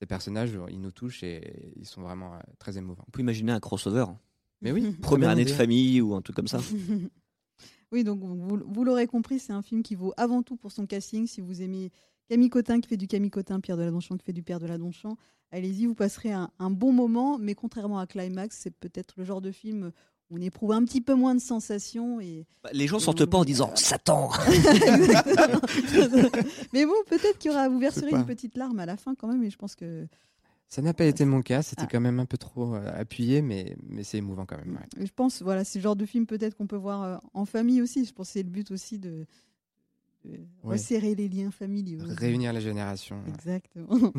Ces personnages, ils nous touchent et ils sont vraiment euh, très émouvants. On peut imaginer un crossover. Mais oui. Première année de famille ou un truc comme ça. Oui, donc vous, vous l'aurez compris, c'est un film qui vaut avant tout pour son casting. Si vous aimez Camille Cottin qui fait du Camille Cottin, Pierre Deladonchamp qui fait du Pierre Deladonchamp, allez-y, vous passerez un, un bon moment. Mais contrairement à Climax, c'est peut-être le genre de film où on éprouve un petit peu moins de sensations. Et, bah, les gens ne sortent on... pas en disant « Satan !» Mais bon, peut-être qu'il y aura, vous verserez une petite larme à la fin quand même. Et je pense que... Ça n'a pas été mon cas, c'était ah. quand même un peu trop euh, appuyé, mais, mais c'est émouvant quand même. Ouais. Je pense, voilà, c'est le genre de film peut-être qu'on peut voir euh, en famille aussi. Je pense que c'est le but aussi de, de resserrer ouais. les liens familiaux. Réunir les générations. Exactement.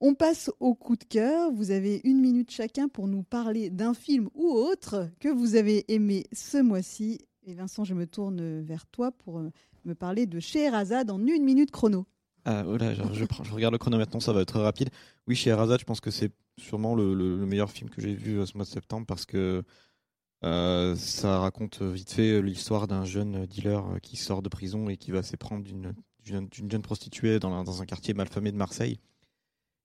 On passe au coup de cœur. Vous avez une minute chacun pour nous parler d'un film ou autre que vous avez aimé ce mois-ci. Et Vincent, je me tourne vers toi pour me parler de Shéhérazade en une minute chrono. Ah, voilà, je, je, prends, je regarde le chrono maintenant, ça va être rapide. Oui, Shéhérazade, je pense que c'est sûrement le, le, le meilleur film que j'ai vu ce mois de septembre parce que euh, ça raconte vite fait l'histoire d'un jeune dealer qui sort de prison et qui va s'éprendre d'une, d'une, d'une jeune prostituée dans, la, dans un quartier malfamé de Marseille.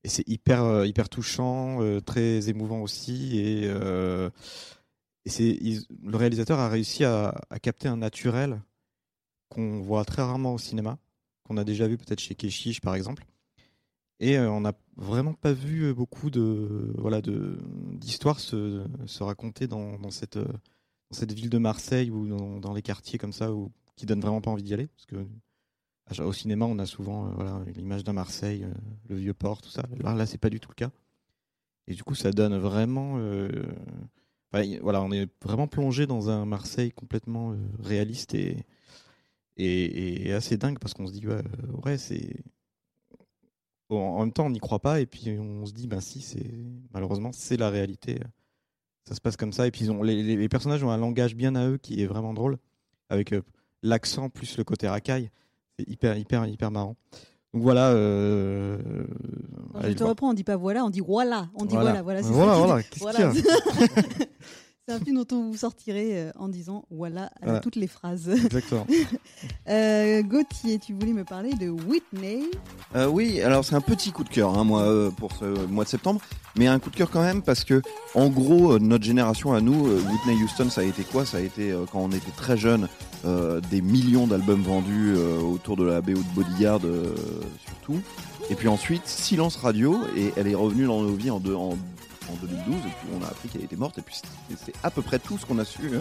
Et c'est hyper, hyper touchant, euh, très émouvant aussi. Et, euh, et c'est, il, le réalisateur a réussi à, à capter un naturel qu'on voit très rarement au cinéma, qu'on a déjà vu peut-être chez Keshish par exemple. Et euh, on n'a vraiment pas vu beaucoup de, voilà, de, d'histoires se, se raconter dans, dans, cette, dans cette ville de Marseille ou dans, dans les quartiers comme ça où, qui ne donnent vraiment pas envie d'y aller. Parce que au cinéma, on a souvent euh, voilà, l'image d'un Marseille, euh, le vieux port, tout ça. Là, là ce n'est pas du tout le cas. Et du coup, ça donne vraiment... Euh, enfin, voilà, on est vraiment plongé dans un Marseille complètement euh, réaliste et, et, et assez dingue parce qu'on se dit ouais, ouais c'est... En même temps, on n'y croit pas et puis on se dit, ben si, c'est... malheureusement, c'est la réalité. Ça se passe comme ça. Et puis ils ont... les, les personnages ont un langage bien à eux qui est vraiment drôle, avec l'accent plus le côté racaille. C'est hyper, hyper, hyper marrant. Donc voilà. Euh... Alors, Allez, je te bon. reprends, on ne dit pas voilà, on dit voilà. On dit voilà, voilà. Voilà, c'est voilà, ça voilà. Qu'est-ce voilà. qu'il y a C'est un film dont on vous sortirait en disant voilà à voilà. toutes les phrases. Exactement. euh, Gauthier, tu voulais me parler de Whitney. Euh, oui, alors c'est un petit coup de cœur hein, moi, pour ce mois de septembre, mais un coup de cœur quand même parce que en gros notre génération à nous, Whitney Houston, ça a été quoi ? Ça a été euh, quand on était très jeunes, euh, des millions d'albums vendus euh, autour de la B O de Bodyguard euh, surtout. Et puis ensuite Silence Radio et elle est revenue dans nos vies en deux en en deux mille douze, et puis on a appris qu'elle était morte, et puis c'est à peu près tout ce qu'on a su euh,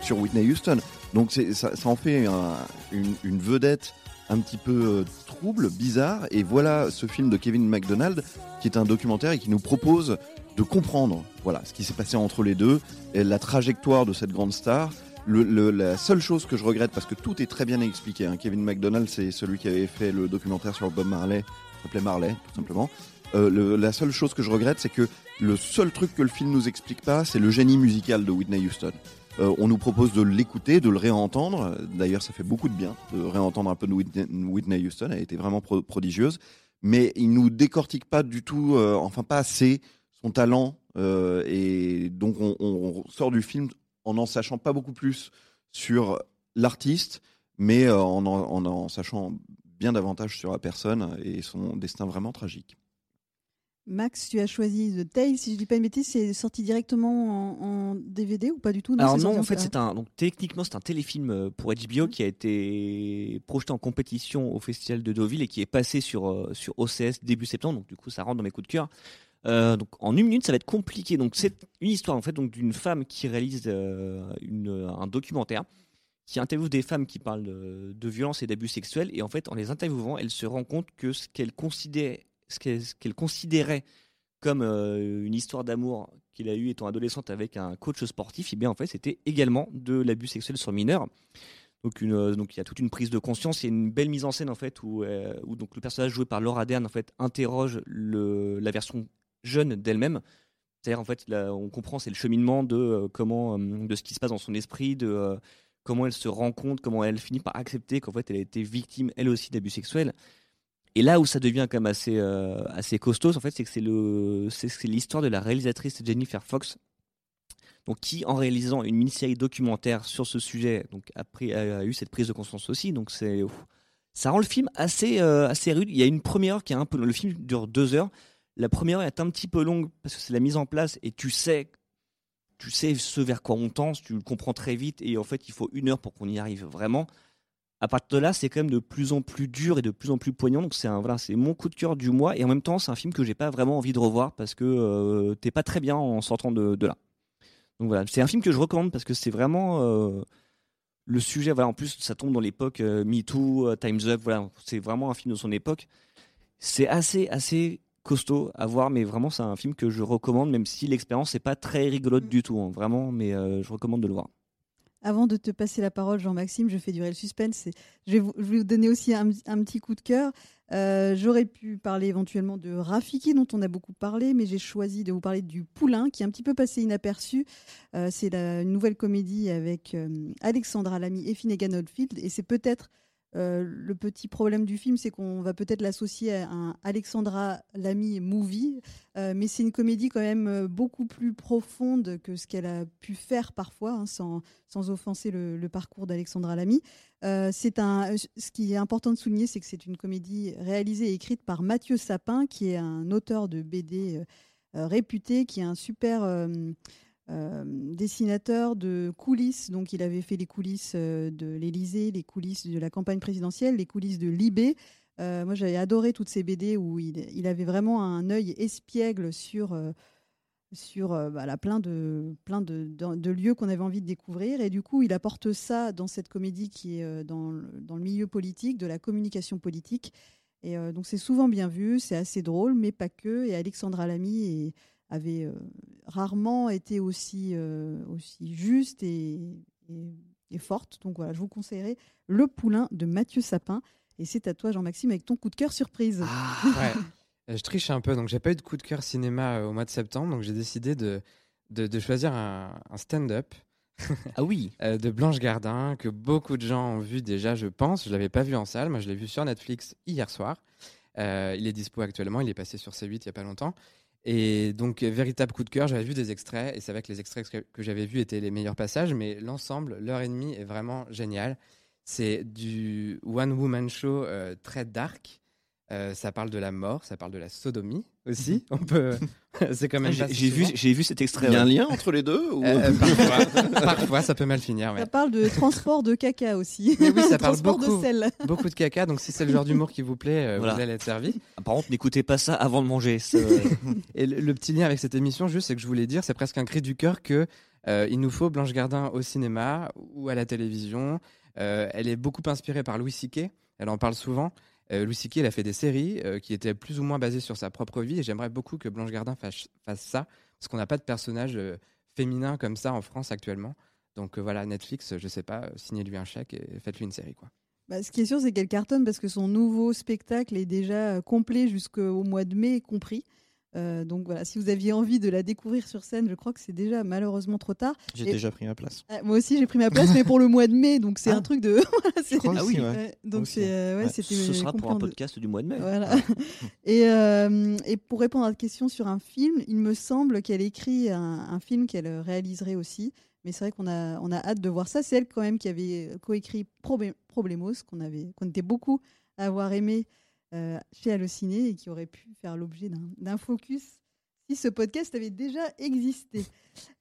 sur Whitney Houston. Donc c'est, ça, ça en fait un, une, une vedette un petit peu euh, trouble, bizarre, et voilà ce film de Kevin Macdonald, qui est un documentaire et qui nous propose de comprendre voilà, ce qui s'est passé entre les deux, et la trajectoire de cette grande star. Le, le, la seule chose que je regrette, parce que tout est très bien expliqué, hein, Kevin Macdonald, c'est celui qui avait fait le documentaire sur Bob Marley, qui s'appelait Marley, tout simplement. Euh, le, la seule chose que je regrette, c'est que le seul truc que le film nous explique pas, c'est le génie musical de Whitney Houston. Euh, on nous propose de l'écouter, de le réentendre. D'ailleurs, ça fait beaucoup de bien de réentendre un peu de Whitney, Whitney Houston. Elle était vraiment pro- prodigieuse. Mais il nous décortique pas du tout, euh, enfin pas assez, son talent. Euh, et donc, on, on sort du film en n'en sachant pas beaucoup plus sur l'artiste, mais euh, en, en en sachant bien davantage sur la personne et son destin vraiment tragique. Max, tu as choisi The Tale, si je ne dis pas une bêtise, c'est sorti directement en, en D V D ou pas du tout ? Non, alors non, en fait, c'est un, donc, techniquement, c'est un téléfilm pour H B O qui a été projeté en compétition au Festival de Deauville et qui est passé sur, sur O C S début septembre, donc du coup, ça rentre dans mes coups de cœur. Euh, donc, en une minute, ça va être compliqué. Donc, c'est une histoire en fait, donc, d'une femme qui réalise euh, une, un documentaire qui interviewe des femmes qui parlent de, de violence et d'abus sexuels et en fait, en les interviewant, elle se rend compte que ce qu'elle considère ce qu'elle, ce qu'elle considérait comme euh, une histoire d'amour qu'il a eue étant adolescente avec un coach sportif, eh bien en fait c'était également de l'abus sexuel sur mineur. Donc il euh, donc, y a toute une prise de conscience, il y a une belle mise en scène en fait où, euh, où donc, le personnage joué par Laura Dern en fait interroge le, la version jeune d'elle-même. C'est-à-dire en fait là, on comprend c'est le cheminement de euh, comment euh, de ce qui se passe dans son esprit, de euh, comment elle se rend compte, comment elle finit par accepter qu'en fait elle a été victime elle aussi d'abus sexuels. Et là où ça devient quand même assez, euh, assez costaud, en fait, c'est que c'est, le, c'est, c'est l'histoire de la réalisatrice Jennifer Fox, donc, qui, en réalisant une mini-série documentaire sur ce sujet, donc, a, pris, a, a eu cette prise de conscience aussi. Donc c'est, ça rend le film assez, euh, assez rude. Il y a une première heure qui est un peu longue. Le film dure deux heures. La première heure est un petit peu longue parce que c'est la mise en place et tu sais, tu sais ce vers quoi on tend, tu le comprends très vite et en fait, il faut une heure pour qu'on y arrive vraiment. À partir de là, c'est quand même de plus en plus dur et de plus en plus poignant. Donc c'est un, voilà, c'est mon coup de cœur du mois et en même temps, c'est un film que j'ai pas vraiment envie de revoir parce que euh, t'es pas très bien en sortant de, de là. Donc voilà, c'est un film que je recommande parce que c'est vraiment euh, le sujet. Voilà, en plus, ça tombe dans l'époque euh, Me Too, euh, Time's Up. Voilà, c'est vraiment un film de son époque. C'est assez, assez costaud à voir, mais vraiment, c'est un film que je recommande, même si l'expérience n'est pas très rigolote du tout. Hein, vraiment, mais euh, je recommande de le voir. Avant de te passer la parole, Jean-Maxime, je fais durer le suspense. Je vais vous, je vais vous donner aussi un, un petit coup de cœur. Euh, j'aurais pu parler éventuellement de Rafiki, dont on a beaucoup parlé, mais j'ai choisi de vous parler du Poulain, qui est un petit peu passé inaperçu. Euh, c'est la, une nouvelle comédie avec euh, Alexandra Lamy et Finnegan Oldfield. Et c'est peut-être euh, le petit problème du film, c'est qu'on va peut-être l'associer à un Alexandra Lamy movie. Euh, mais c'est une comédie quand même beaucoup plus profonde que ce qu'elle a pu faire parfois, hein, sans, sans offenser le, le parcours d'Alexandra Lamy. Euh, c'est un, ce qui est important de souligner, c'est que c'est une comédie réalisée et écrite par Mathieu Sapin, qui est un auteur de B D euh, réputé, qui est un super euh, euh, dessinateur de coulisses. Donc, il avait fait les coulisses de l'Élysée, les coulisses de la campagne présidentielle, les coulisses de Libé. Euh, moi, j'avais adoré toutes ces B D où il, il avait vraiment un œil espiègle sur... Euh, sur euh, voilà, plein, de, plein de, de, de lieux qu'on avait envie de découvrir. Et du coup, il apporte ça dans cette comédie qui est euh, dans, le, dans le milieu politique, de la communication politique. Et euh, donc, c'est souvent bien vu, c'est assez drôle, mais pas que. Et Alexandra Lamy avait euh, rarement été aussi, euh, aussi juste et, et, et forte. Donc voilà, je vous conseillerais Le Poulain de Mathieu Sapin. Et c'est à toi, Jean-Maxime, avec ton coup de cœur surprise. Ah, ouais. Je triche un peu, donc j'ai pas eu de coup de cœur cinéma au mois de septembre, donc j'ai décidé de, de, de choisir un, un stand-up ah oui. de Blanche Gardin, que beaucoup de gens ont vu déjà, je pense. Je l'avais pas vu en salle, moi je l'ai vu sur Netflix hier soir. Euh, il est dispo actuellement, il est passé sur C huit il y a pas longtemps. Et donc, véritable coup de cœur, j'avais vu des extraits, et c'est vrai que les extraits que, que j'avais vus étaient les meilleurs passages, mais l'ensemble, l'heure et demie, est vraiment génial. C'est du one-woman show euh, très dark. Euh, ça parle de la mort, ça parle de la sodomie aussi. On peut, c'est quand même. J'ai, j'ai vu, j'ai vu cet extrait. Il y a un lien entre les deux ou... euh, euh, parfois, parfois, ça peut mal finir. Ouais. Ça parle de transport de caca aussi. Mais oui, ça parle beaucoup de sel, beaucoup de caca. Donc si c'est le genre d'humour qui vous plaît, euh, voilà. Vous allez être servi. Par contre, n'écoutez pas ça avant de manger. Ça... Et le, le petit lien avec cette émission, juste, c'est que je voulais dire, c'est presque un cri du cœur que euh, il nous faut Blanche Gardin au cinéma ou à la télévision. Euh, elle est beaucoup inspirée par Louis C K. Elle en parle souvent. Euh, Louis C K, il a fait des séries euh, qui étaient plus ou moins basées sur sa propre vie, et j'aimerais beaucoup que Blanche Gardin fasse, fasse ça, parce qu'on n'a pas de personnage euh, féminin comme ça en France actuellement. Donc euh, voilà, Netflix, je ne sais pas, euh, signez-lui un chèque et faites-lui une série, quoi. Bah, ce qui est sûr, c'est qu'elle cartonne parce que son nouveau spectacle est déjà complet jusqu'au mois de mai compris. Euh, donc voilà, si vous aviez envie de la découvrir sur scène, je crois que c'est déjà malheureusement trop tard. J'ai et... déjà pris ma place. Ah, moi aussi, j'ai pris ma place, mais pour le mois de mai, donc c'est ah. un truc de. c'est... Ah oui, ouais. Euh, donc c'est, euh, ouais, ouais. C'était ce sera pour un podcast de... du mois de mai. Voilà. Ouais. et, euh, et pour répondre à votre question sur un film, il me semble qu'elle écrit un, un film qu'elle réaliserait aussi, mais c'est vrai qu'on a on a hâte de voir ça. C'est elle quand même qui avait coécrit Probé- Problemos, qu'on avait qu'on était beaucoup à avoir aimé. Euh, chez Allociné et qui aurait pu faire l'objet d'un, d'un focus si ce podcast avait déjà existé.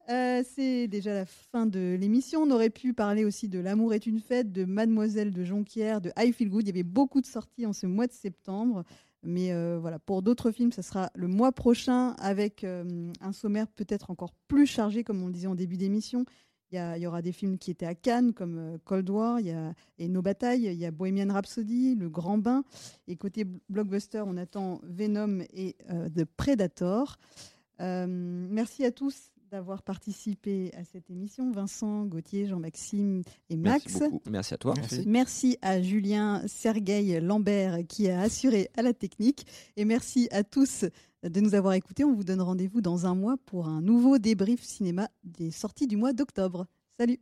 Euh, c'est déjà la fin de l'émission. On aurait pu parler aussi de L'amour est une fête, de Mademoiselle de Jonquière, de I Feel Good. Il y avait beaucoup de sorties en ce mois de septembre. Mais euh, voilà, pour d'autres films, ça sera le mois prochain avec euh, un sommaire peut-être encore plus chargé, comme on le disait en début d'émission. Il y, a, il y aura des films qui étaient à Cannes, comme Cold War il y a, et Nos Batailles. Il y a Bohemian Rhapsody, Le Grand Bain. Et côté blockbuster, on attend Venom et euh, The Predator. Euh, merci à tous d'avoir participé à cette émission. Vincent, Gauthier, Jean-Maxime et Max. Merci beaucoup. Merci à toi. Merci, merci à Julien, Sergueï, Lambert qui a assuré à la technique. Et merci à tous de nous avoir écoutés. On vous donne rendez-vous dans un mois pour un nouveau débrief cinéma des sorties du mois d'octobre. Salut!